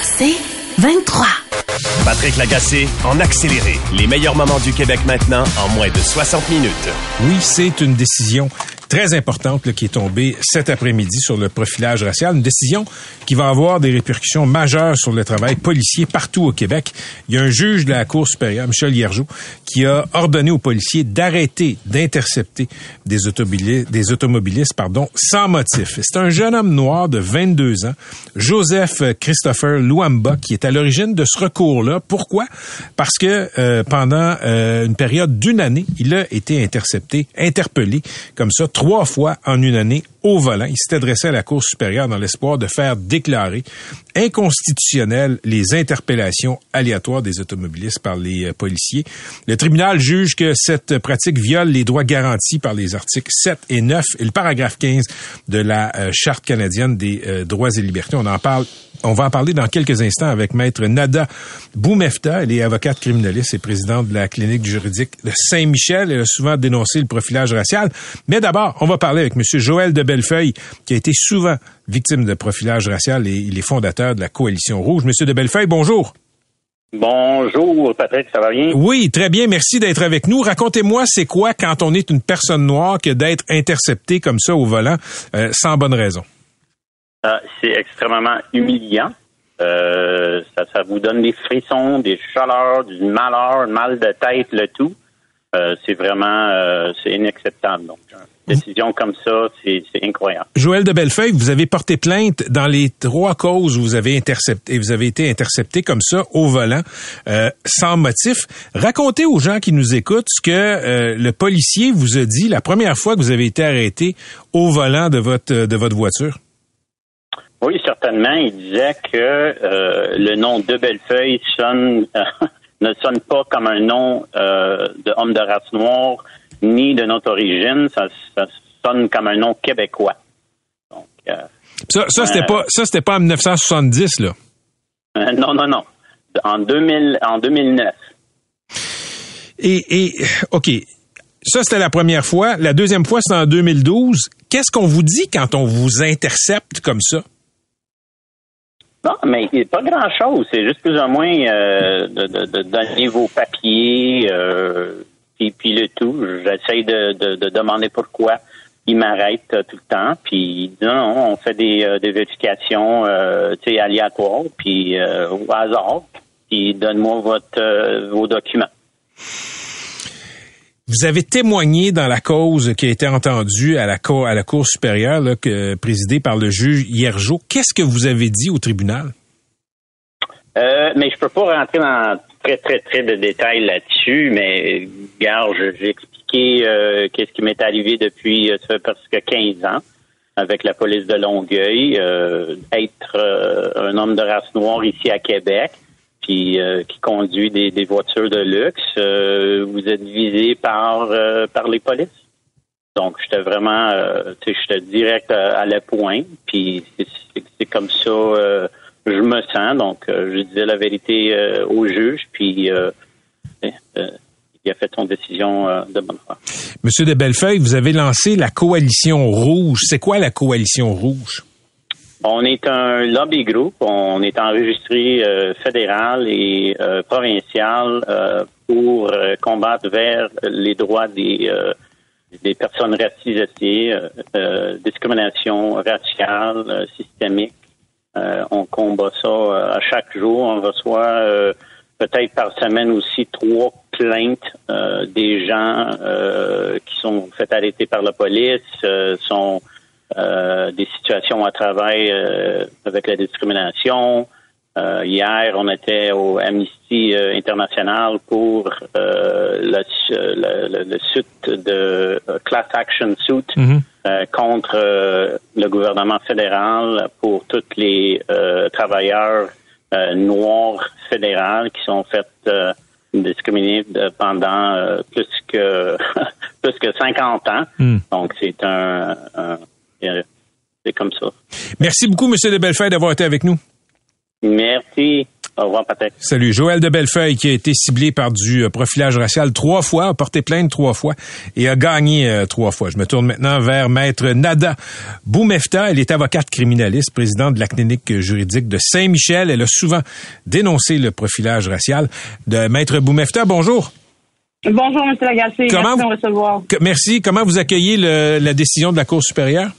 C'est 23. Patrick Lagacé en accéléré. Les meilleurs moments du Québec maintenant en moins de 60 minutes. Oui, c'est une décision très importante là, qui est tombée cet après-midi sur le profilage racial. Une décision qui va avoir des répercussions majeures sur le travail policier partout au Québec. Il y a un juge de la Cour supérieure, Michel Yergeau, qui a ordonné aux policiers d'arrêter, d'intercepter des automobilistes, sans motif. C'est un jeune homme noir de 22 ans, Joseph Christopher Louamba, qui est à l'origine de ce recours-là. Pourquoi? Parce que pendant une période d'une année, il a été interpellé comme ça, 3 fois en une année au volant. Il s'est adressé à la Cour supérieure dans l'espoir de faire déclarer inconstitutionnelles les interpellations aléatoires des automobilistes par les policiers. Le tribunal juge que cette pratique viole les droits garantis par les articles 7 et 9 et le paragraphe 15 de la Charte canadienne des droits et libertés. On va en parler dans quelques instants avec maître Nada Boumefta. Elle est avocate criminaliste et présidente de la clinique juridique de Saint-Michel. Elle a souvent dénoncé le profilage racial. Mais d'abord, on va parler avec monsieur Joël de Bellefeuille, qui a été souvent victime de profilage racial et il est fondateur de la Coalition Rouge. Monsieur de Bellefeuille, bonjour. Bonjour, Patrick, ça va bien? Oui, très bien, merci d'être avec nous. Racontez-moi, c'est quoi quand on est une personne noire que d'être intercepté comme ça au volant sans bonne raison? C'est extrêmement humiliant. Ça vous donne des frissons, des chaleurs, du malheur, mal de tête, le tout. C'est vraiment c'est inacceptable. Donc, une décision comme ça, c'est incroyable. Joël de Bellefeuille, vous avez porté plainte dans les 3 causes où vous avez été intercepté comme ça au volant sans motif. Racontez aux gens qui nous écoutent ce que le policier vous a dit la première fois que vous avez été arrêté au volant de votre voiture. Oui, certainement. Il disait que le nom de Bellefeuille ne sonne pas comme un nom d'homme de race noire ni de notre origine, ça sonne comme un nom québécois. Donc, c'était pas en 1970 là. Non. En 2009. Et OK. Ça, c'était la première fois. La deuxième fois, c'était en 2012. Qu'est-ce qu'on vous dit quand on vous intercepte comme ça? Non, mais pas grand-chose. C'est juste plus ou moins de donner vos papiers, puis le tout. J'essaie de demander pourquoi ils m'arrêtent tout le temps. Puis non, on fait des vérifications aléatoires, puis au hasard. Puis donne-moi vos documents. Vous avez témoigné dans la cause qui a été entendue à la Cour supérieure, là, présidée par le juge Yergeau. Qu'est-ce que vous avez dit au tribunal? Mais je peux pas rentrer dans très, très, très de détails là-dessus, mais regarde, j'ai expliqué qu'est-ce qui m'est arrivé depuis ça fait presque 15 ans avec la police de Longueuil, être un homme de race noire ici à Québec. Qui conduit des voitures de luxe, vous êtes visé par les polices. Donc, j'étais vraiment, j'étais direct à la pointe, puis c'est comme ça je me sens. Donc, je disais la vérité au juge, puis il a fait son décision de bonne foi. Monsieur de Bellefeuille, vous avez lancé la Coalition Rouge. C'est quoi la Coalition Rouge? On est un lobby group, on est enregistré fédéral et provincial pour combattre vers les droits des personnes racisées, discrimination raciale, systémique. On combat ça à chaque jour. On reçoit peut-être par semaine aussi 3 plaintes des gens qui sont fait arrêter par la police, sont... des situations à travail avec la discrimination. Hier, on était au Amnesty International pour le suite de class action suit contre le gouvernement fédéral pour tous les travailleurs noirs fédéraux qui sont faits discriminés pendant plus que 50 ans. Mm. Donc, c'est c'est comme ça. Merci beaucoup, M. de Bellefeuille, d'avoir été avec nous. Merci. Au revoir, Patrick. Salut. Joël de Bellefeuille, qui a été ciblé par du profilage racial 3 fois, a porté plainte 3 fois et a gagné 3 fois. Je me tourne maintenant vers Maître Nada Boumefta. Elle est avocate criminaliste, présidente de la clinique juridique de Saint-Michel. Elle a souvent dénoncé le profilage racial. De Maître Boumefta, bonjour. Bonjour, M. Lagacé. Merci. Comment vous accueillez la décision de la Cour supérieure?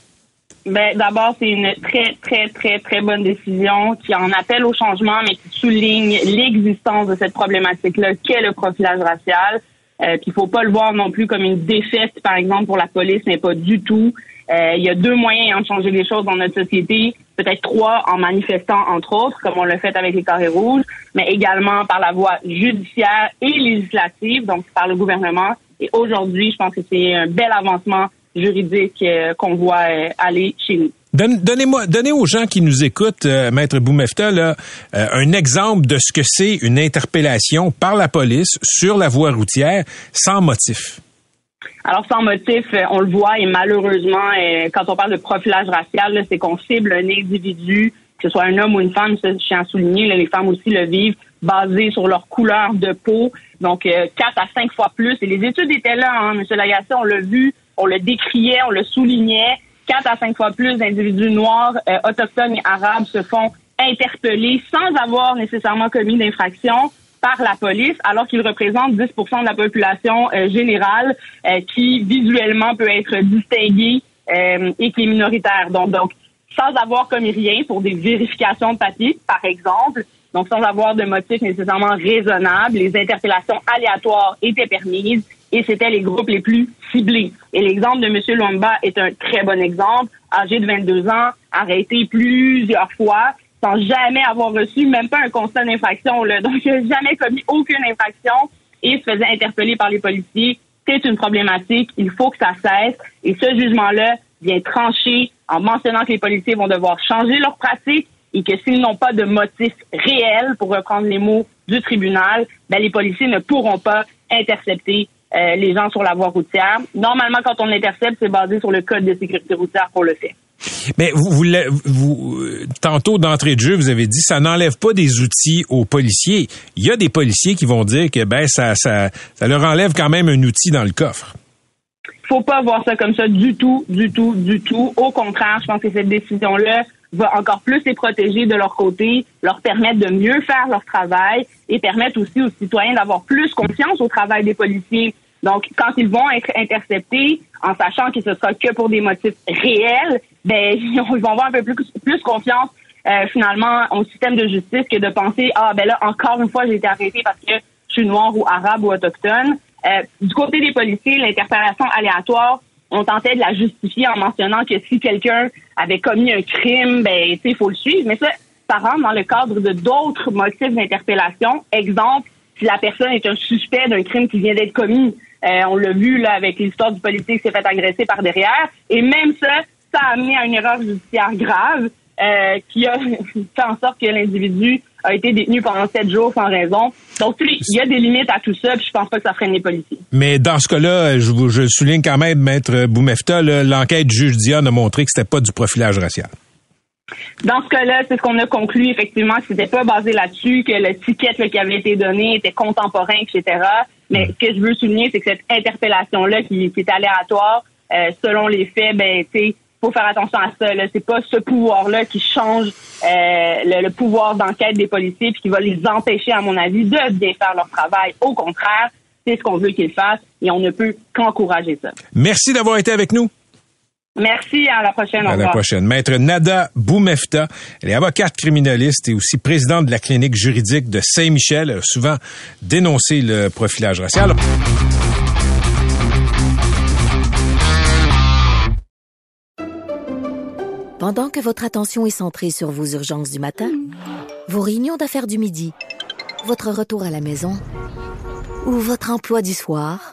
Ben, d'abord, c'est une très, très, très, très bonne décision qui en appelle au changement, mais qui souligne l'existence de cette problématique-là qu'est le profilage racial. Puis, faut pas le voir non plus comme une défaite, par exemple, pour la police, mais pas du tout. Il y a 2 moyens de changer les choses dans notre société, peut-être 3 en manifestant, entre autres, comme on l'a fait avec les carrés rouges, mais également par la voie judiciaire et législative, donc par le gouvernement. Et aujourd'hui, je pense que c'est un bel avancement juridique qu'on voit aller chez nous. Donnez aux gens qui nous écoutent, Maître Boumefta, là, un exemple de ce que c'est une interpellation par la police sur la voie routière sans motif. Alors, sans motif, on le voit, et malheureusement, quand on parle de profilage racial, là, c'est qu'on cible un individu, que ce soit un homme ou une femme, je tiens à souligner, là, les femmes aussi le vivent, basé sur leur couleur de peau, donc 4 à 5 fois plus. Et les études étaient là, hein, M. Lagacé, on l'a vu, on le décriait, on le soulignait. 4 à 5 fois plus d'individus noirs, autochtones et arabes se font interpeller sans avoir nécessairement commis d'infraction par la police, alors qu'ils représentent 10 % de la population générale qui, visuellement, peut être distinguée et qui est minoritaire. Donc, sans avoir commis rien pour des vérifications de papier, par exemple, donc sans avoir de motif nécessairement raisonnable, les interpellations aléatoires étaient permises. Et c'était les groupes les plus ciblés. Et l'exemple de M. Louamba est un très bon exemple. Âgé de 22 ans, arrêté plusieurs fois, sans jamais avoir reçu même pas un constat d'infraction. Là. Donc, il n'a jamais commis aucune infraction et se faisait interpeller par les policiers. C'est une problématique, il faut que ça cesse. Et ce jugement-là vient trancher en mentionnant que les policiers vont devoir changer leurs pratiques et que s'ils n'ont pas de motif réel, pour reprendre les mots du tribunal, ben les policiers ne pourront pas intercepter les gens sur la voie routière. Normalement, quand on intercepte, c'est basé sur le code de sécurité routière qu'on le fait. Mais vous, tantôt d'entrée de jeu, vous avez dit ça n'enlève pas des outils aux policiers. Il y a des policiers qui vont dire que ça leur enlève quand même un outil dans le coffre. Faut pas voir ça comme ça du tout, du tout, du tout. Au contraire, je pense que cette décision-là va encore plus les protéger de leur côté, leur permettre de mieux faire leur travail et permettre aussi aux citoyens d'avoir plus confiance au travail des policiers. Donc, quand ils vont être interceptés, en sachant que ce sera que pour des motifs réels, ben ils vont avoir un peu plus confiance finalement au système de justice que de penser « Ah, ben là, encore une fois, j'ai été arrêté parce que je suis noir ou arabe ou autochtone. » Du côté des policiers, l'interpellation aléatoire, on tentait de la justifier en mentionnant que si quelqu'un avait commis un crime, ben tu sais, faut le suivre. Mais ça rentre dans le cadre de d'autres motifs d'interpellation. Exemple, si la personne est un suspect d'un crime qui vient d'être commis. On l'a vu là avec l'histoire du policier qui s'est fait agresser par derrière. Et même ça a amené à une erreur judiciaire grave qui a fait en sorte que l'individu a été détenu pendant 7 jours sans raison. Donc, il y a des limites à tout ça, puis je pense pas que ça freine les policiers. Mais dans ce cas-là, je souligne quand même, Maître Boumefta, l'enquête du juge Dion a montré que c'était pas du profilage racial. Dans ce cas-là, c'est ce qu'on a conclu, effectivement, que c'était pas basé là-dessus, que le ticket là, qui avait été donné était contemporain, etc. Mais ce que je veux souligner, c'est que cette interpellation-là qui est aléatoire, selon les faits, ben, tu sais, faut faire attention à ça. Là. C'est pas ce pouvoir-là qui change le pouvoir d'enquête des policiers puis qui va les empêcher, à mon avis, de bien faire leur travail. Au contraire, c'est ce qu'on veut qu'ils fassent et on ne peut qu'encourager ça. Merci d'avoir été avec nous. Merci, à la prochaine. À la prochaine. Maître Nada Boumefta, elle est avocate criminaliste et aussi présidente de la clinique juridique de Saint-Michel. Elle a souvent dénoncé le profilage racial. Pendant que votre attention est centrée sur vos urgences du matin, vos réunions d'affaires du midi, votre retour à la maison ou votre emploi du soir,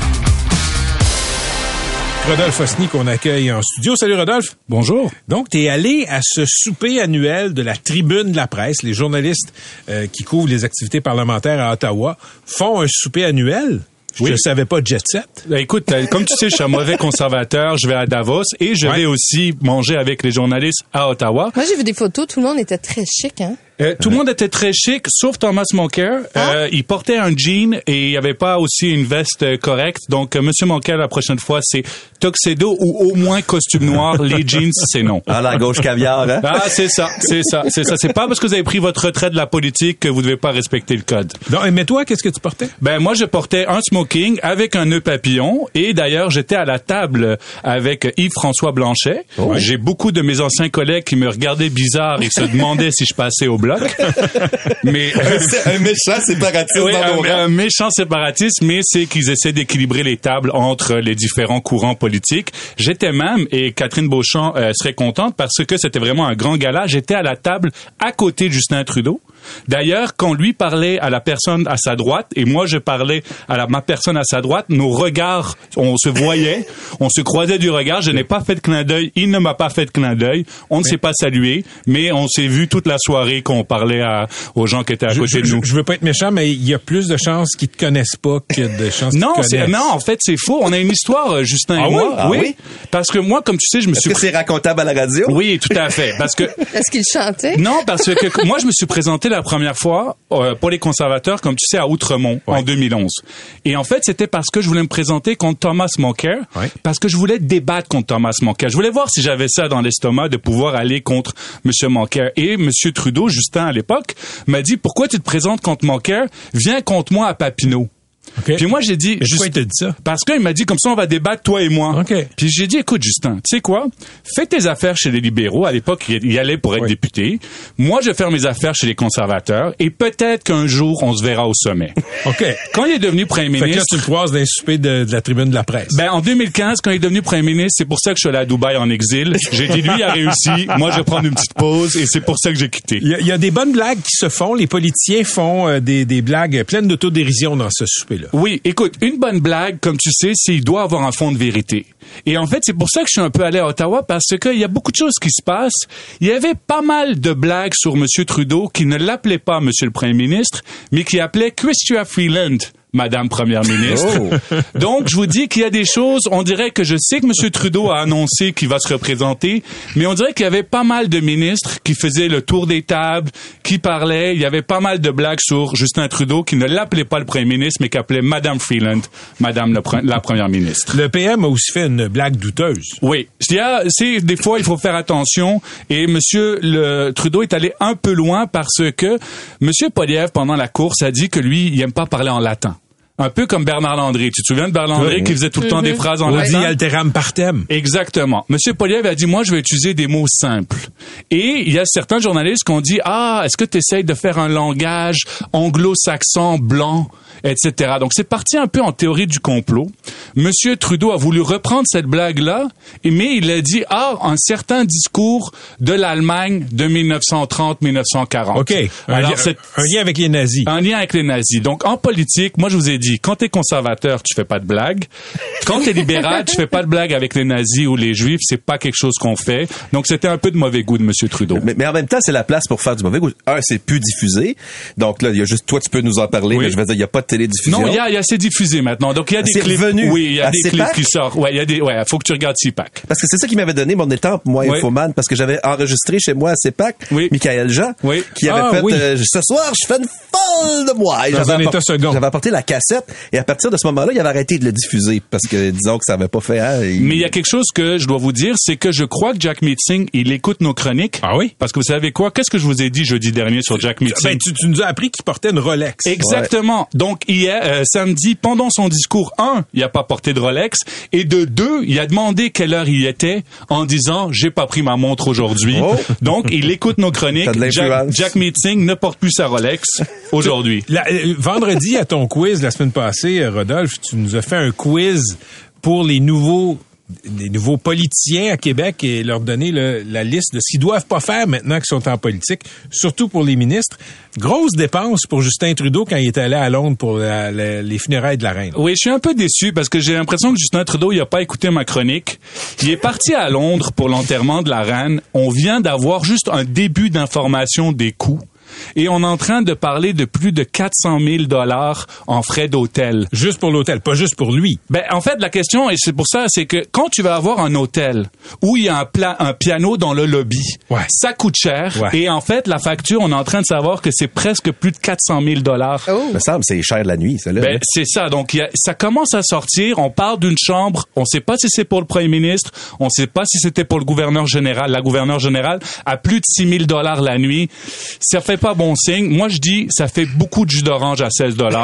Rodolphe Fosny qu'on accueille en studio. Salut Rodolphe. Bonjour. Donc, tu es allé à ce souper annuel de la Tribune de la presse. Les journalistes qui couvrent les activités parlementaires à Ottawa font un souper annuel. Oui. Je ne savais pas jet set. Écoute, comme tu sais, je suis un mauvais conservateur. Je vais à Davos et je vais aussi manger avec les journalistes à Ottawa. Moi, j'ai vu des photos. Tout le monde était très chic, hein? Tout le monde était très chic, sauf Thomas Moker. Il portait un jean et il n'y avait pas aussi une veste correcte. Donc, Monsieur Moker, la prochaine fois, c'est tuxedo ou au moins costume noir. Les jeans, c'est non. Ah, la gauche caviar, hein? Ah, c'est ça. C'est pas parce que vous avez pris votre retraite de la politique que vous devez pas respecter le code. Non, mais toi, qu'est-ce que tu portais? Ben, moi, je portais un smoking avec un nœud papillon. Et d'ailleurs, j'étais à la table avec Yves-François Blanchet. Oh. J'ai beaucoup de mes anciens collègues qui me regardaient bizarre et se demandaient si je passais au blanc. Mais un méchant séparatiste, oui, un méchant séparatiste, mais c'est qu'ils essaient d'équilibrer les tables entre les différents courants politiques. J'étais même, et Catherine Beauchamp serait contente parce que c'était vraiment un grand gala, j'étais à la table à côté de Justin Trudeau. D'ailleurs, quand lui parlait à la personne à sa droite et moi je parlais à ma personne à sa droite, nos regards, on se voyait, on se croisait du regard. Je n'ai pas fait de clin d'œil, il ne m'a pas fait de clin d'œil. On ne s'est pas salué, mais on s'est vu toute la soirée qu'on parlait aux gens qui étaient à côté de nous. Je veux pas être méchant, mais il y a plus de chances qu'ils te connaissent pas que de chances qu'ils te connaissent. Non, en fait, c'est faux. On a une histoire, Justin et moi. Oui. Parce que moi, comme tu sais, je me suis... Est-ce que c'est racontable à la radio? Oui, tout à fait. Parce que... Est-ce qu'il chantait? Non, parce que moi, je me suis présenté la première fois pour les conservateurs, comme tu sais, à Outremont en 2011. Et en fait, c'était parce que je voulais me présenter contre Thomas Mulcair, parce que je voulais débattre contre Thomas Mulcair. Je voulais voir si j'avais ça dans l'estomac de pouvoir aller contre M. Mulcair. Et M. Trudeau, Justin à l'époque, m'a dit « Pourquoi tu te présentes contre Mulcair? Viens contre moi à Papineau. » Okay. Puis moi, j'ai dit... Pourquoi il t'a dit ça? Parce qu'il m'a dit, comme ça, on va débattre, toi et moi. Okay. Puis j'ai dit, écoute, Justin, tu sais quoi? Fais tes affaires chez les libéraux. À l'époque, il allait pour être député. Moi, je vais faire mes affaires chez les conservateurs. Et peut-être qu'un jour, on se verra au sommet. OK. Quand il est devenu premier ministre... Fait que là, tu le croises d'un souper de la Tribune de la presse. Ben, en 2015, quand il est devenu premier ministre, c'est pour ça que je suis allé à Dubaï en exil. J'ai dit, lui, il a réussi. Moi, je vais prendre une petite pause. Et c'est pour ça que j'ai quitté. Il y a des bonnes blagues qui se font. Les politiciens font des blagues pleines d'autodérision dans ce souper. Oui, écoute, une bonne blague, comme tu sais, c'est il doit avoir un fond de vérité. Et en fait, c'est pour ça que je suis un peu allé à Ottawa, parce qu'il y a beaucoup de choses qui se passent. Il y avait pas mal de blagues sur M. Trudeau qui ne l'appelait pas M. le Premier ministre, mais qui appelait Chrystia Freeland. Madame Première ministre. Oh. Donc, je vous dis qu'il y a des choses, on dirait que je sais que M. Trudeau a annoncé qu'il va se représenter, mais on dirait qu'il y avait pas mal de ministres qui faisaient le tour des tables, qui parlaient, il y avait pas mal de blagues sur Justin Trudeau qui ne l'appelait pas le Premier ministre, mais qui appelait Madame Freeland, Madame la Première ministre. Le PM a aussi fait une blague douteuse. Oui. Des fois, il faut faire attention, et M. Trudeau est allé un peu loin parce que M. Poilievre, pendant la course, a dit que lui, il aime pas parler en latin. Un peu comme Bernard Landry. Tu te souviens de Bernard Landry qui faisait tout le temps des phrases en latin? Dit alteram partem. Exactement. Monsieur Poilievre a dit, moi, je vais utiliser des mots simples. Et il y a certains journalistes qui ont dit, est-ce que tu essayes de faire un langage anglo-saxon blanc, etc. Donc, c'est parti un peu en théorie du complot. Monsieur Trudeau a voulu reprendre cette blague-là, mais il a dit, un certain discours de l'Allemagne de 1930-1940. OK. Alors, un lien avec les nazis. Un lien avec les nazis. Donc, en politique, moi, je vous ai dit, quand t'es conservateur, tu fais pas de blagues. Quand t'es libéral, tu fais pas de blagues avec les nazis ou les juifs. C'est pas quelque chose qu'on fait. Donc, c'était un peu de mauvais goût de M. Trudeau. Mais en même temps, c'est la place pour faire du mauvais goût. C'est plus diffusé. Donc, là, il y a juste, toi, tu peux nous en parler, mais je vais dire, il y a pas de télédiffusion. Non, il y a c'est diffusé maintenant. Donc, il y a des clips. Oui, il y a des clips qui sortent. Ouais, faut que tu regardes CPAC. Parce que c'est ça qui m'avait donné mon étampe, moi, Infoman, parce que j'avais enregistré chez moi à CPAC, Michael Jean, qui avait fait, ce soir, je fais une folle de moi. J'avais apporté la cassette. fait. Et à partir de ce moment-là, il avait arrêté de le diffuser parce que, disons que ça n'avait pas fait... Hein, et... Mais il y a quelque chose que je dois vous dire, c'est que je crois que Jagmeet Singh, il écoute nos chroniques. Ah oui? Parce que vous savez quoi? Qu'est-ce que je vous ai dit jeudi dernier sur Jagmeet Singh? Ben, tu nous as appris qu'il portait une Rolex. Exactement. Ouais. Donc, hier, samedi, pendant son discours, il n'a pas porté de Rolex. Et de deux, il a demandé quelle heure il était en disant « J'ai pas pris ma montre aujourd'hui. Oh. » Donc, il écoute nos chroniques. Jagmeet Singh ne porte plus sa Rolex aujourd'hui. Vendredi, à ton quiz, la semaine passée, Rodolphe, tu nous as fait un quiz pour les nouveaux politiciens à Québec et leur donner la liste de ce qu'ils doivent pas faire maintenant qu'ils sont en politique, surtout pour les ministres. Grosse dépense pour Justin Trudeau quand il est allé à Londres pour les funérailles de la reine. Oui, je suis un peu déçu parce que j'ai l'impression que Justin Trudeau, il a pas écouté ma chronique. Il est parti à Londres pour l'enterrement de la reine. On vient d'avoir juste un début d'information des coûts. Et on est en train de parler de plus de 400 000 $ en frais d'hôtel. Juste pour l'hôtel, pas juste pour lui. Ben, en fait, la question, et c'est pour ça, c'est que quand tu vas avoir un hôtel où il y a un piano dans le lobby, ouais, ça coûte cher. Ouais. Et en fait, la facture, on est en train de savoir que c'est presque plus de 400 000 $. Oh. Il me semble, c'est cher la nuit, ça, là. Ben, c'est ça. Donc, ça commence à sortir. On parle d'une chambre. On sait pas si c'est pour le premier ministre. On sait pas si c'était pour le gouverneur général. La gouverneure générale à plus de 6 000 $ la nuit. Ça fait pas bon signe. Moi, je dis, ça fait beaucoup de jus d'orange à 16 $. Ben,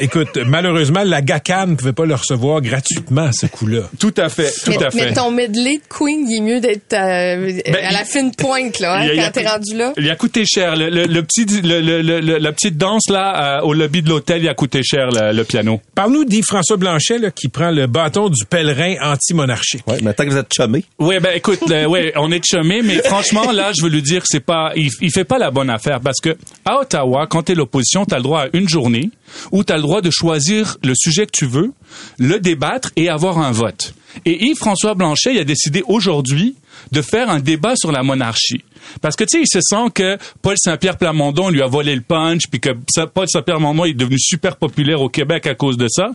écoute, malheureusement, la GACAM ne pouvait pas le recevoir gratuitement, ce coup-là. Tout à fait, tout à fait. Mais ton medley de Queen, il est mieux d'être à la fine pointe, là, quand t'es rendu là. Il a coûté cher. La petite danse, là, au lobby de l'hôtel, il a coûté cher, le piano. Parle-nous d'Yves-François Blanchet, là, qui prend le bâton du pèlerin anti-monarchique. Oui, mais tant que vous êtes chômé. Oui, ben, écoute, on est chômé, mais franchement, là, je veux lui dire, c'est pas, il fait pas la bonne affaire. Parce que à Ottawa, quand t'es l'opposition, t'as le droit à une journée où t'as le droit de choisir le sujet que tu veux, le débattre et avoir un vote. Et Yves-François Blanchet, il a décidé aujourd'hui de faire un débat sur la monarchie. Parce que, tu sais, il se sent que Paul Saint-Pierre Plamondon lui a volé le punch, puis que Paul Saint-Pierre Plamondon est devenu super populaire au Québec à cause de ça.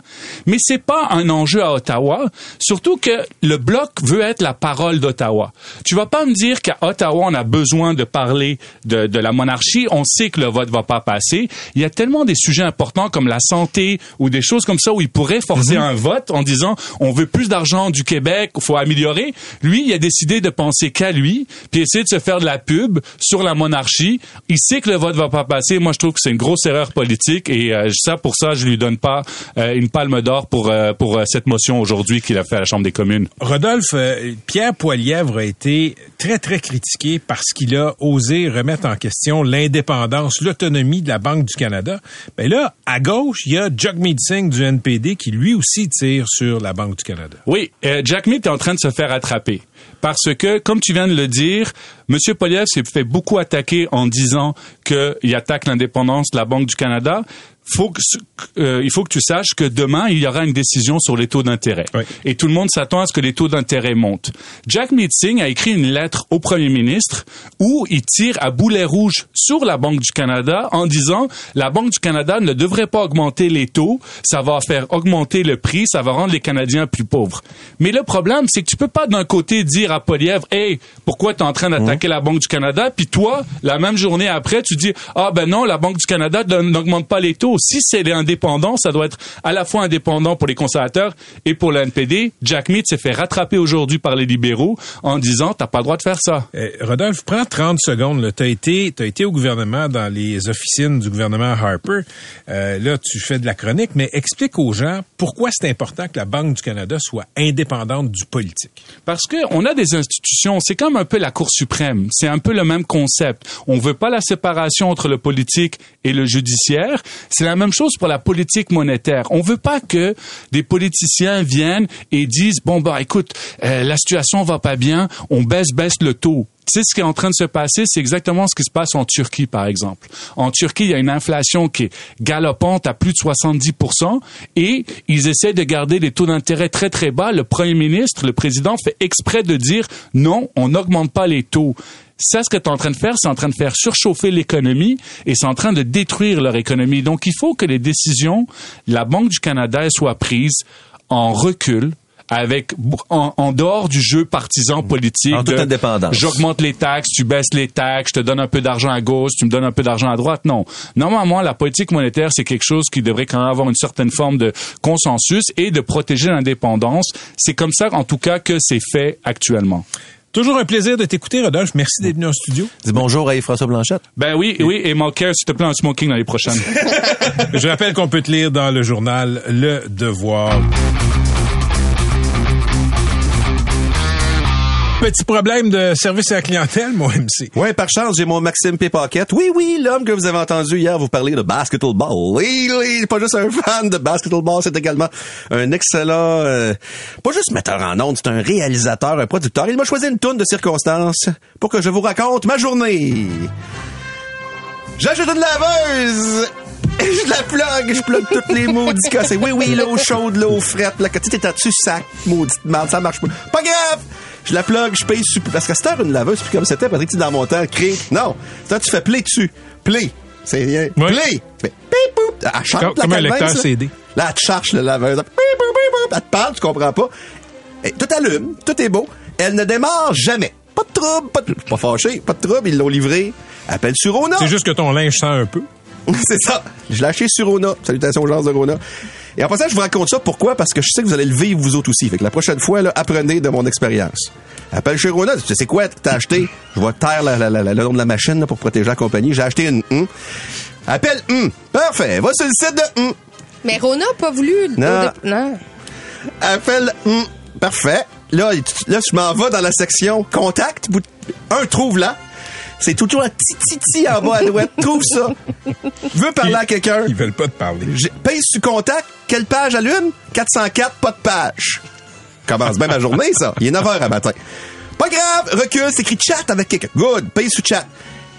Mais c'est pas un enjeu à Ottawa, surtout que le Bloc veut être la parole d'Ottawa. Tu vas pas me dire qu'à Ottawa, on a besoin de parler de la monarchie. On sait que le vote va pas passer. Il y a tellement des sujets importants comme la santé ou des choses comme ça où il pourrait forcer un vote en disant « On veut plus d'argent du Québec, faut améliorer. » Lui, il a décidé de penser qu'à lui, puis essayer de se faire de la pub sur la monarchie. Il sait que le vote va pas passer. Moi, je trouve que c'est une grosse erreur politique et ça, pour ça, je lui donne pas une palme d'or pour cette motion aujourd'hui qu'il a fait à la Chambre des communes. Rodolphe, Pierre Poilievre a été très, très critiqué parce qu'il a osé remettre en question l'indépendance, l'autonomie de la Banque du Canada. Ben là, à gauche, il y a Jagmeet Singh du NPD qui lui aussi tire sur la Banque du Canada. Oui, Jagmeet est en train de se faire attraper. Parce que, comme tu viens de le dire, M. Poilievre s'est fait beaucoup attaquer en disant qu'il attaque l'indépendance de la Banque du Canada. Il faut que tu saches que demain, il y aura une décision sur les taux d'intérêt. Oui. Et tout le monde s'attend à ce que les taux d'intérêt montent. Jagmeet Singh a écrit une lettre au premier ministre où il tire à boulet rouge sur la Banque du Canada en disant « La Banque du Canada ne devrait pas augmenter les taux, ça va faire augmenter le prix, ça va rendre les Canadiens plus pauvres. » Mais le problème, c'est que tu peux pas d'un côté dire à Poilievre « Hey, pourquoi t'es en train d'attaquer la Banque du Canada? » Puis toi, la même journée après, tu dis « Ah ben non, la Banque du Canada n'augmente pas les taux. » Si c'est indépendant, ça doit être à la fois indépendant pour les conservateurs et pour le NPD. Jagmeet s'est fait rattraper aujourd'hui par les libéraux en disant « T'as pas le droit de faire ça ». Rodolphe, prends 30 secondes. T'as été au gouvernement dans les officines du gouvernement Harper. Là, tu fais de la chronique, mais explique aux gens pourquoi c'est important que la Banque du Canada soit indépendante du politique. Parce qu'on a des institutions, c'est comme un peu la Cour suprême. C'est un peu le même concept. On veut pas la séparation entre le politique et le judiciaire. C'est la même chose pour la politique monétaire. On veut pas que des politiciens viennent et disent « Bon, bah, écoute, la situation va pas bien, on baisse le taux ». Tu sais, ce qui est en train de se passer, c'est exactement ce qui se passe en Turquie, par exemple. En Turquie, il y a une inflation qui est galopante à plus de 70% et ils essaient de garder les taux d'intérêt très, très bas. Le premier ministre, le président fait exprès de dire « Non, on n'augmente pas les taux ». Ça, ce que t'es en train de faire, c'est en train de faire surchauffer l'économie et c'est en train de détruire leur économie. Donc, il faut que les décisions de la Banque du Canada soient prises en recul, avec en dehors du jeu partisan politique. En toute indépendance. J'augmente les taxes, tu baisses les taxes, je te donne un peu d'argent à gauche, tu me donnes un peu d'argent à droite. Non. Normalement, la politique monétaire, c'est quelque chose qui devrait quand même avoir une certaine forme de consensus et de protéger l'indépendance. C'est comme ça, en tout cas, que c'est fait actuellement. Toujours un plaisir de t'écouter, Rodolphe. Merci d'être venu en studio. Dis bonjour à Yves-François Blanchet. Ben oui, oui. Et Moker, s'il te plaît, en smoking l'année prochaine. Je rappelle qu'on peut te lire dans le journal Le Devoir. Petit problème de service à la clientèle, mon MC. Oui, par chance, j'ai mon Maxime Pipocket. Oui, oui, l'homme que vous avez entendu hier vous parler de basketball. Oui, oui, pas juste un fan de basketball, c'est également un excellent... pas juste metteur en ondes, c'est un réalisateur, un producteur. Il m'a choisi une toune de circonstances pour que je vous raconte ma journée. J'achète une laveuse! Je la plug, je plug toutes les maudits cassés. Oui, oui, l'eau chaude, l'eau frette. La petite est à-dessus, sac, maudite merde, ça marche pas. Pas grave! Je la plug, je paye dessus. Parce qu'à cette heure, une laveuse, puis comme c'était, Patrick, tu dans mon temps, crée. Non! Ça, tu fais play dessus. Play! C'est rien. Oui. Play! Tu fais pip-poup! Elle chante comme la un lecteur là. CD. Là, elle te charge la laveuse. Pip-poup-poup! Elle te parle, tu comprends pas. Et tout allume, tout est beau. Elle ne démarre jamais. Pas de trouble, pas de trouble. Pas fâché, pas de trouble, ils l'ont livré. Appelle sur Rona. C'est juste que ton linge sent un peu. C'est ça. Je l'ai acheté sur Rona. Salutations aux gens de Rona. Et en passant, je vous raconte ça. Pourquoi? Parce que je sais que vous allez le vivre vous autres aussi. Fait que la prochaine fois, là, apprenez de mon expérience. Appelle chez Rona. Tu sais quoi que t'as acheté? Je vais taire le nom de la machine là, pour protéger la compagnie. J'ai acheté une Appelle Parfait. Va sur le site de Mais Rona n'a pas voulu... Non. Non. Appelle Parfait. Là, je m'en vais dans la section Contact. Un trouve là. C'est toujours un titi en bas à droite. Trouve ça. Veux parler à quelqu'un. Ils veulent pas te parler. Pèse sur contact. Quelle page allume? 404, pas de page. Commence bien ma journée, ça. Il est 9h à matin. Pas grave. Recule. C'est écrit chat avec quelqu'un. Good. Pèse sur chat.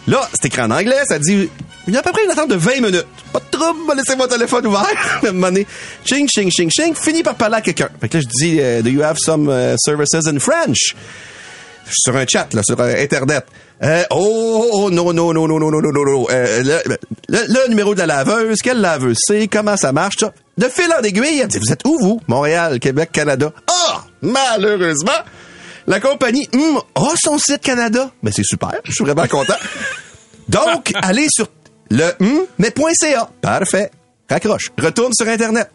Là, c'est écrit en anglais. Ça dit, il y a à peu près une attente de 20 minutes. Pas de trouble. Laissez mon téléphone ouvert. Même monnaie. Ching, ching, ching, ching. Fini par parler à quelqu'un. Fait que là, je dis, do you have some services in French? Je suis sur un chat, là, sur Internet. Non. Le numéro de la laveuse, quelle laveuse c'est, comment ça marche, ça. De fil en aiguille, elle dit, vous êtes où, vous? Montréal, Québec, Canada. Ah! Malheureusement, la compagnie, son site Canada. Ben, c'est super, je suis vraiment content. Donc, allez sur le mais.ca. Parfait. Raccroche. Retourne sur Internet.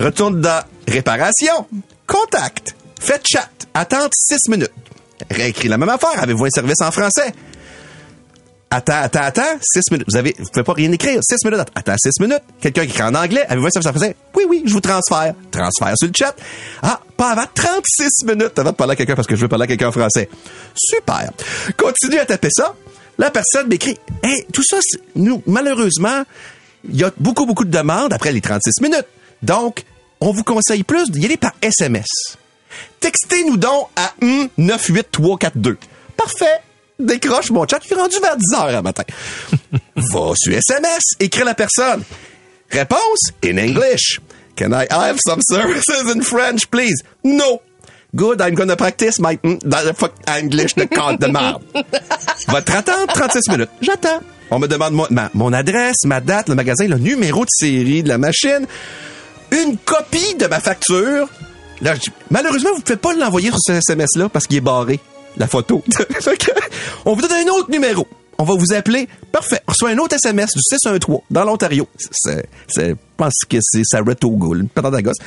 Retourne dans réparation. Contact. Faites chat. Attente 6 minutes. Réécrit la même affaire. Avez-vous un service en français? Attends. 6 minutes. Vous pouvez pas rien écrire. 6 minutes. Attends 6 minutes. Quelqu'un qui écrit en anglais. Avez-vous un service en français? Oui, je vous transfère. Transfert sur le chat. Ah, pas avant 36 minutes avant de parler à quelqu'un parce que je veux parler à quelqu'un en français. Super. Continue à taper ça. La personne m'écrit. Hey, tout ça, nous, malheureusement, il y a beaucoup de demandes après les 36 minutes. Donc, on vous conseille plus d'y aller par SMS. Textez-nous donc à 98342. Parfait. Décroche mon chat. Je suis rendu vers 10h à matin. Va sur SMS. Écris la personne. Réponse in English. Can I have some services in French, please? No. Good, I'm gonna practice my English de carte de merde. Votre attente, 36 minutes. J'attends. On me demande mon adresse, ma date, le magasin, le numéro de série de la machine, une copie de ma facture. Là, je dis, malheureusement, vous ne pouvez pas l'envoyer sur ce SMS-là parce qu'il est barré, la photo. On vous donne un autre numéro. On va vous appeler. Parfait. On reçoit un autre SMS du 613 dans l'Ontario. Je pense que c'est Saratoga, une patente à gosse.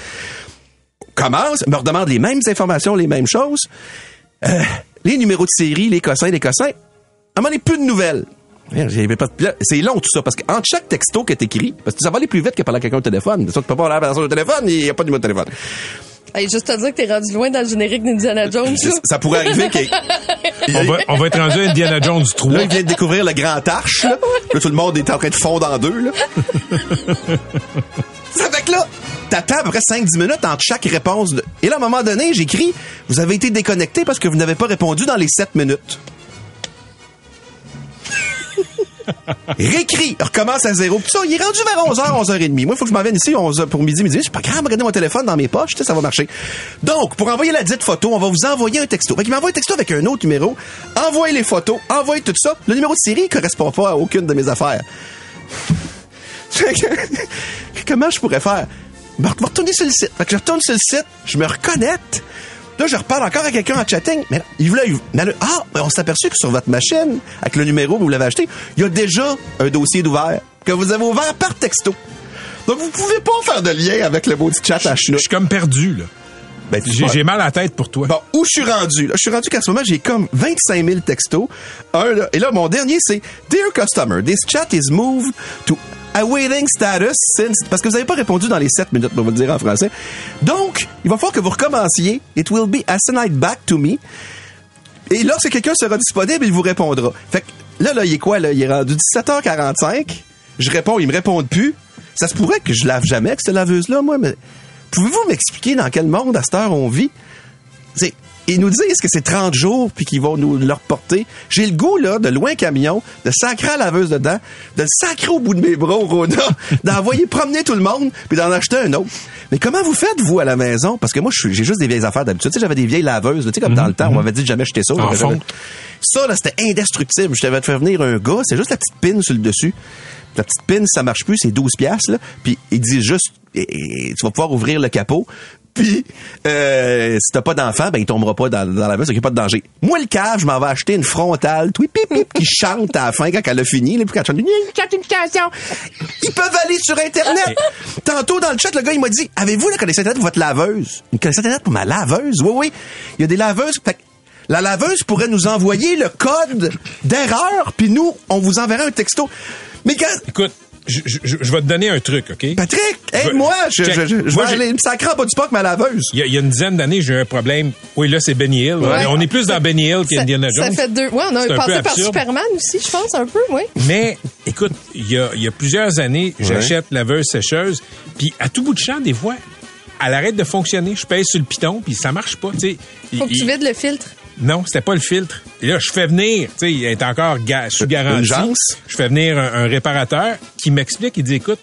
Commence, me redemande les mêmes informations, les mêmes choses. Les numéros de série, les cossins. À un moment, plus de nouvelles. C'est long tout ça, parce qu'entre chaque texto que t'écris, parce que ça va aller plus vite que parler à quelqu'un au téléphone. Tu peux pas parler à personne au téléphone, il n'y a pas de numéro de téléphone. Hey, juste te dire que t'es rendu loin dans le générique d'Indiana Jones. Ça pourrait arriver qu'il... On va être rendu à Indiana Jones 3. Là, il vient de découvrir le Grand Arche. Là. Là, tout le monde est en train de fondre en deux. Là. Ça fait que là, t'attends à peu près 5-10 minutes entre chaque réponse. Et là, à un moment donné, j'écris « Vous avez été déconnecté parce que vous n'avez pas répondu dans les 7 minutes. » Réécrit, recommence à zéro. Puis ça, il est rendu vers 11h, 11h30. Moi, il faut que je m'en vienne ici 11h pour midi. C'est pas grave, regardez mon téléphone dans mes poches, ça va marcher. Donc, pour envoyer la dite photo, on va vous envoyer un texto. Fait qu'il m'envoie un texto avec un autre numéro. Envoie les photos, envoie tout ça. Le numéro de série correspond pas à aucune de mes affaires. Comment je pourrais faire? je vais retourner sur le site. Fait que je retourne sur le site, je me reconnecte. Là, je reparle encore à quelqu'un en chatting. Mais là, on s'est aperçu que sur votre machine, avec le numéro que vous l'avez acheté, il y a déjà un dossier d'ouvert que vous avez ouvert par texto. Donc, vous pouvez pas faire de lien avec le maudit chat à Chinois. Je suis comme perdu, là. Ben, j'ai mal à la tête pour toi. Bon, où je suis rendu? Là, je suis rendu qu'à ce moment, j'ai comme 25 000 textos. Et là, mon dernier, c'est « Dear customer, this chat is moved to awaiting status since... » Parce que vous n'avez pas répondu dans les 7 minutes, on va le dire en français. Donc, il va falloir que vous recommenciez. « It will be assigned back to me. » Et lorsque quelqu'un sera disponible, il vous répondra. Fait que là, il est quoi? Là? Il est rendu 17h45. Je réponds, il me répond plus. Ça se pourrait que je lave jamais avec cette laveuse-là, moi, mais... Pouvez-vous m'expliquer dans quel monde, à cette heure, on vit? Ils nous disent que c'est 30 jours puis qu'ils vont nous le reporter. J'ai le goût, là, de louer un camion, de sacrer la laveuse dedans, de le sacrer au bout de mes bras au Rona, d'envoyer promener tout le monde puis d'en acheter un autre. Mais comment vous faites, vous, à la maison? Parce que moi, j'ai juste des vieilles affaires d'habitude. Tu sais, j'avais des vieilles laveuses, là, tu sais, comme dans le temps, on m'avait dit de jamais acheter ça. Ça, là, c'était indestructible. Je t'avais fait venir un gars, c'est juste la petite pine sur le dessus. La petite pine, ça marche plus, c'est 12 piastres, là. Puis il dit juste, tu vas pouvoir ouvrir le capot. Puis, si t'as pas d'enfant, ben il tombera pas dans la veste, donc il n'y a pas de danger. Moi, le cave, je m'en vais acheter une frontale, tout pip pip, qui chante à la fin quand elle a fini, là, puis quand elle chante une chanson. Ils peuvent aller sur Internet. Tantôt, dans le chat, le gars, il m'a dit, avez-vous la connaissance Internet pour votre laveuse? Une connaissance Internet pour ma laveuse? Oui. Il y a des laveuses. Fait que la laveuse pourrait nous envoyer le code d'erreur, puis nous, on vous enverra un texto. Mais quand... Écoute, je vais te donner un truc, OK? Patrick, aide-moi! Je vais me sacrer en bas du parc ma laveuse. Il y a une dizaine d'années, j'ai eu un problème. Oui, là, c'est Benny Hill. Ouais. On est plus dans Benny Hill qu'Indiana Jones. Ça fait deux. Oui, on a passé par Superman aussi, je pense, un peu, oui. Mais, écoute, il y a plusieurs années, j'achète laveuse sécheuse, puis à tout bout de champ, des fois, elle arrête de fonctionner. Je pèse sur le piton, puis ça marche pas. Faut que tu vides le filtre. Non, c'était pas le filtre. Et là, je fais venir, tu sais, il est encore sous garantie. Je fais venir un réparateur qui m'explique, il dit, écoute,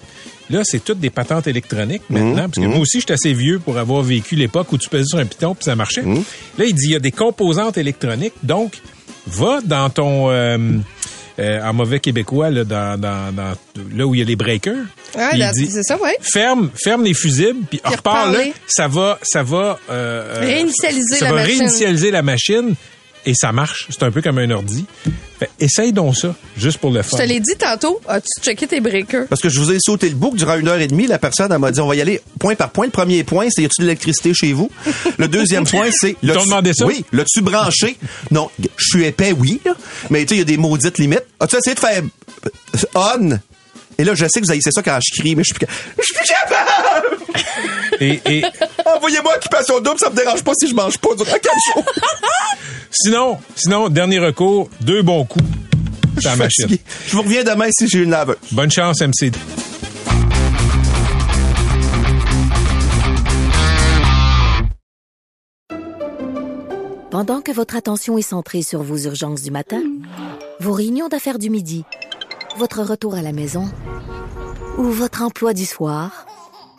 là, c'est toutes des patentes électroniques maintenant, parce que moi aussi, je suis assez vieux pour avoir vécu l'époque où tu pesais sur un piton puis ça marchait. Là, il dit, il y a des composantes électroniques, donc va dans ton... en mauvais québécois, là, là où il y a les breakers. Ah, là, dit, c'est ça, oui. Ferme les fusibles, puis on repart là. Ça va réinitialiser la machine. Et ça marche. C'est un peu comme un ordi. Fait, essaye donc ça, juste pour le fun. Je te l'ai dit tantôt, as-tu checké tes breakers? Parce que je vous ai sauté le bouc durant 1h30. La personne, elle m'a dit, on va y aller point par point. Le premier point, c'est, y a-tu de l'électricité chez vous? Le deuxième point, c'est... Ils t'ont demandé ça? Oui. L'as-tu branché? Non, je suis épais, oui. Là. Mais tu sais, il y a des maudites limites. As-tu essayé de faire on? Et là, je sais que vous haïssez ça quand je crie, mais je suis plus capable! Et... Envoyez-moi occupation double, ça me dérange pas si je mange pas durant 4 jours. Sinon, dernier recours, 2 bons coups. C'est la machine. Fatigué. Je vous reviens demain si j'ai une laveuse. Bonne chance, MC. Pendant que votre attention est centrée sur vos urgences du matin, vos réunions d'affaires du midi, votre retour à la maison ou votre emploi du soir,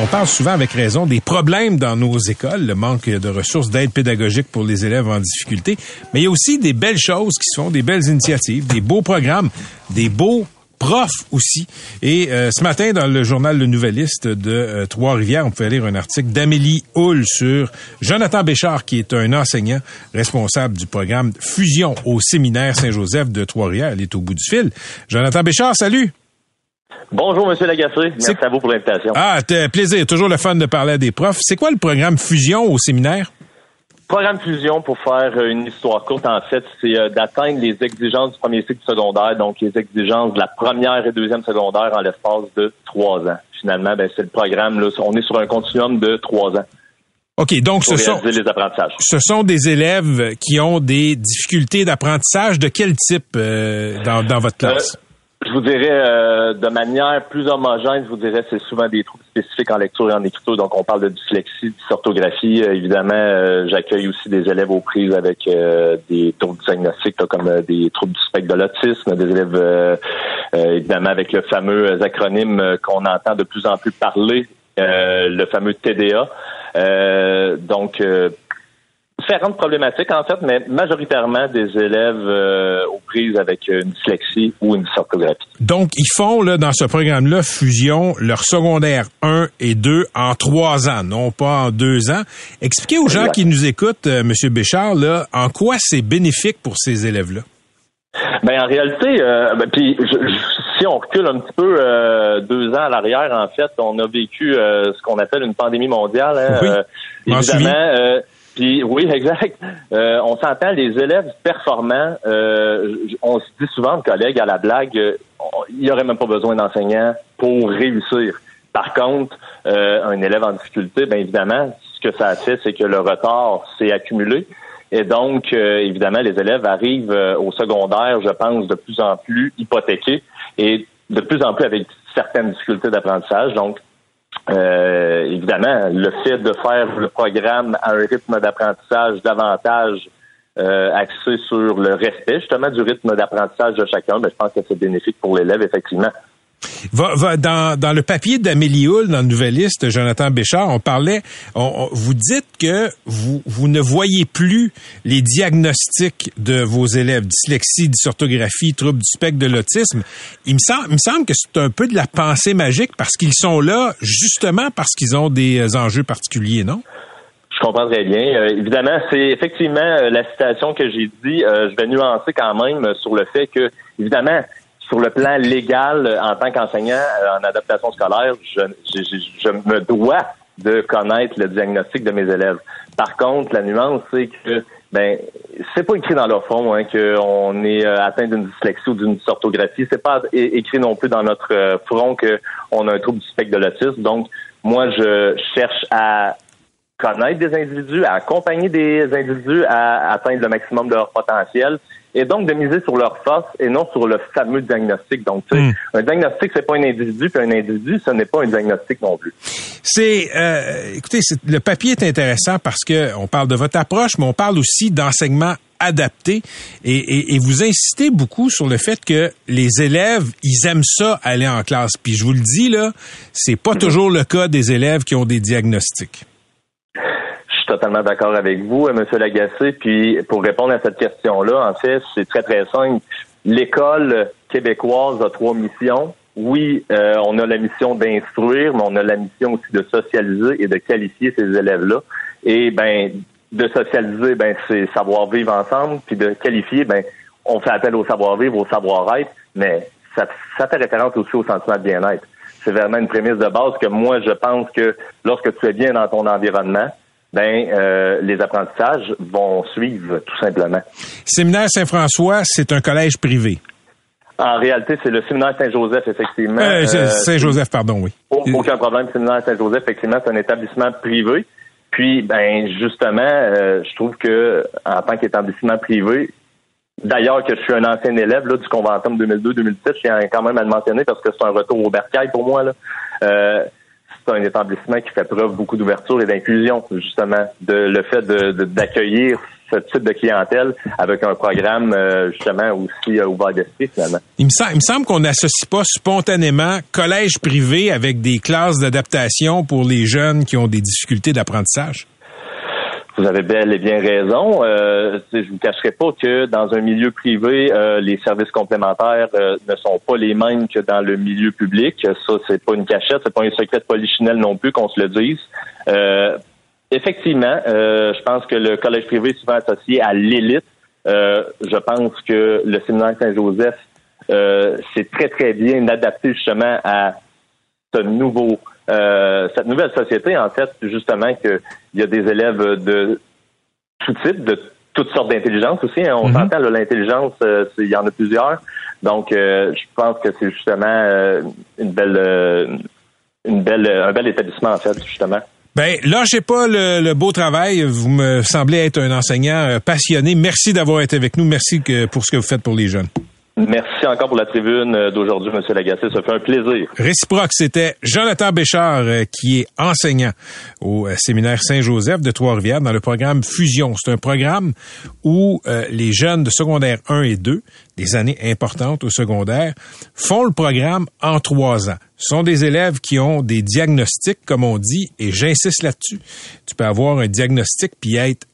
On parle souvent avec raison des problèmes dans nos écoles, le manque de ressources d'aide pédagogique pour les élèves en difficulté, mais il y a aussi des belles choses qui se font, des belles initiatives, des beaux programmes, des beaux profs aussi. Et ce matin, dans le journal Le Nouvelliste de Trois-Rivières, on pouvait lire un article d'Amélie Houle sur Jonathan Béchard, qui est un enseignant responsable du programme Fusion au Séminaire Saint-Joseph de Trois-Rivières. Elle est au bout du fil. Jonathan Béchard, salut! Bonjour, Monsieur Lagacé. Merci à vous pour l'invitation. Plaisir. Toujours le fun de parler à des profs. C'est quoi le programme Fusion au séminaire? Programme Fusion, pour faire une histoire courte, en fait, c'est d'atteindre les exigences du premier cycle secondaire, donc les exigences de la première et deuxième secondaire en l'espace de 3 ans. Finalement, c'est le programme, là, on est sur un continuum de 3 ans. OK, donc ce sont des élèves qui ont des difficultés d'apprentissage. De quel type dans votre classe? Je vous dirais, de manière plus homogène, je vous dirais, c'est souvent des troubles spécifiques en lecture et en écriture. Donc, on parle de dyslexie, dysorthographie. Évidemment, j'accueille aussi des élèves aux prises avec des d'autres diagnostics, là, comme des troubles du spectre de l'autisme, des élèves, évidemment, avec le fameux acronyme qu'on entend de plus en plus parler, le fameux TDA. Différentes problématiques, en fait, mais majoritairement des élèves aux prises avec une dyslexie ou une dysorthographie. Donc, ils font, là, dans ce programme-là, Fusion, leur secondaire 1 et 2 en 3 ans, non pas en 2 ans. Expliquez aux gens qui nous écoutent, M. Béchard, là, en quoi c'est bénéfique pour ces élèves-là? Ben en réalité, si on recule un petit peu 2 ans à l'arrière, en fait, on a vécu ce qu'on appelle une pandémie mondiale. Hein, oui, évidemment. Puis, oui, exact. On s'entend, les élèves performants, on se dit souvent, le collègue, à la blague, il n'y aurait même pas besoin d'enseignants pour réussir. Par contre, un élève en difficulté, bien évidemment, ce que ça fait, c'est que le retard s'est accumulé. Et donc, évidemment, les élèves arrivent au secondaire, je pense, de plus en plus hypothéqués et de plus en plus avec certaines difficultés d'apprentissage. Donc, évidemment, le fait de faire le programme à un rythme d'apprentissage davantage axé sur le respect, justement, du rythme d'apprentissage de chacun, ben, je pense que c'est bénéfique pour l'élève, effectivement. Dans le papier d'Amélie Houle, dans le Nouvelliste, Jonathan Béchard, vous dites que vous ne voyez plus les diagnostics de vos élèves, dyslexie, dysorthographie, troubles du spectre de l'autisme. Il me semble que c'est un peu de la pensée magique parce qu'ils sont là justement parce qu'ils ont des enjeux particuliers, non? Je comprends très bien. Évidemment, c'est effectivement la citation que j'ai dit. Je vais nuancer quand même sur le fait que, évidemment, sur le plan légal, en tant qu'enseignant en adaptation scolaire, je me dois de connaître le diagnostic de mes élèves. Par contre, la nuance, c'est que c'est pas écrit dans leur front qu'on est atteint d'une dyslexie ou d'une dysorthographie. C'est pas écrit non plus dans notre front qu'on a un trouble du spectre de l'autisme. Donc, moi, je cherche à connaître des individus, à accompagner des individus à atteindre le maximum de leur potentiel. Et donc, de miser sur leur force et non sur le fameux diagnostic. Donc, tu sais, un diagnostic, c'est pas un individu, puis un individu, ce n'est pas un diagnostic non plus. Le papier est intéressant parce que on parle de votre approche, mais on parle aussi d'enseignement adapté et vous insistez beaucoup sur le fait que les élèves, ils aiment ça aller en classe. Puis je vous le dis, là, c'est pas toujours le cas des élèves qui ont des diagnostics. Totalement d'accord avec vous, M. Lagacé. Puis, pour répondre à cette question-là, en fait, c'est très, très simple. L'école québécoise a 3 missions. Oui, on a la mission d'instruire, mais on a la mission aussi de socialiser et de qualifier ces élèves-là. Et, de socialiser, c'est savoir-vivre ensemble. Puis de qualifier, on fait appel au savoir-vivre, au savoir-être. Mais ça fait référence aussi au sentiment de bien-être. C'est vraiment une prémisse de base que moi, je pense que lorsque tu es bien dans ton environnement, les apprentissages vont suivre, tout simplement. Séminaire Saint-François, c'est un collège privé. En réalité, c'est le Séminaire Saint-Joseph, effectivement. Saint-Joseph, pardon, oui. Aucun problème, Séminaire Saint-Joseph, effectivement, c'est un établissement privé. Puis, justement, je trouve que, en tant qu'établissement privé, d'ailleurs que je suis un ancien élève là du Conventum 2002-2007, je tiens quand même à le mentionner parce que c'est un retour au bercail pour moi, là. C'est un établissement qui fait preuve beaucoup d'ouverture et d'inclusion, justement, d'accueillir ce type de clientèle avec un programme, justement, aussi ouvert d'esprit, finalement. Il me semble qu'on n'associe pas spontanément collège privé avec des classes d'adaptation pour les jeunes qui ont des difficultés d'apprentissage. Vous avez bel et bien raison. Je vous cacherai pas que dans un milieu privé, les services complémentaires ne sont pas les mêmes que dans le milieu public. Ça, c'est pas une cachette, c'est pas un secret de polichinelle non plus qu'on se le dise. Effectivement, je pense que le collège privé est souvent associé à l'élite. Je pense que le Séminaire Saint-Joseph, c'est très, très bien adapté justement à ce nouveau cette nouvelle société, en fait, justement, qu'il y a des élèves de tout type, de toutes sortes d'intelligences aussi. Hein, on s'entend, l'intelligence, il y en a plusieurs. Donc, je pense que c'est justement un bel établissement, en fait, justement. Lâchez pas le beau travail. Vous me semblez être un enseignant passionné. Merci d'avoir été avec nous. Merci pour ce que vous faites pour les jeunes. Merci encore pour la tribune d'aujourd'hui, M. Lagacé. Ça fait un plaisir. Réciproque, c'était Jonathan Béchard, qui est enseignant au Séminaire Saint-Joseph de Trois-Rivières dans le programme Fusion. C'est un programme où les jeunes de secondaire 1 et 2, des années importantes au secondaire, font le programme en 3 ans. Ce sont des élèves qui ont des diagnostics, comme on dit, et j'insiste là-dessus. Tu peux avoir un diagnostic puis être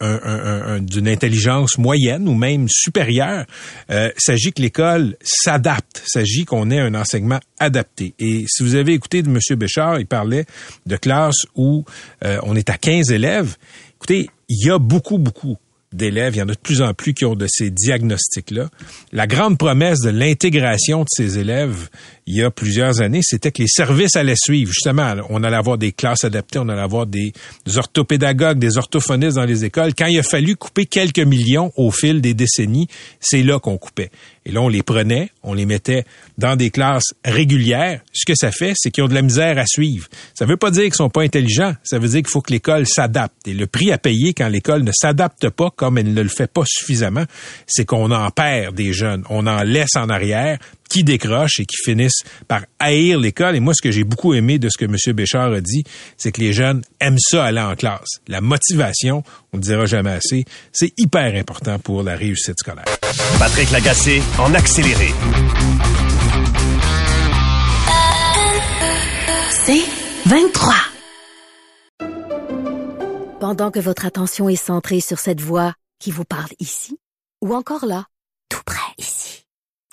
d'une intelligence moyenne ou même supérieure. Il s'agit que l'école s'adapte. Il s'agit qu'on ait un enseignement adapté. Et si vous avez écouté de M. Béchard, il parlait de classes où on est à 15 élèves. Écoutez, il y a beaucoup d'élèves, il y en a de plus en plus qui ont de ces diagnostics-là. La grande promesse de l'intégration de ces élèves, il y a plusieurs années, c'était que les services allaient suivre. Justement, on allait avoir des classes adaptées, on allait avoir des orthopédagogues, des orthophonistes dans les écoles. Quand il a fallu couper quelques millions au fil des décennies, c'est là qu'on coupait. Et là, on les prenait, on les mettait dans des classes régulières. Ce que ça fait, c'est qu'ils ont de la misère à suivre. Ça ne veut pas dire qu'ils ne sont pas intelligents. Ça veut dire qu'il faut que l'école s'adapte. Et le prix à payer quand l'école ne s'adapte pas, comme elle ne le fait pas suffisamment, c'est qu'on en perd des jeunes. On en laisse en arrière, qui décrochent et qui finissent par haïr l'école. Et moi, ce que j'ai beaucoup aimé de ce que M. Béchard a dit, c'est que les jeunes aiment ça aller en classe. La motivation, on ne dira jamais assez, c'est hyper important pour la réussite scolaire. Patrick Lagacé, en accéléré. C'est 23. Pendant que votre attention est centrée sur cette voix qui vous parle ici, ou encore là, tout près ici,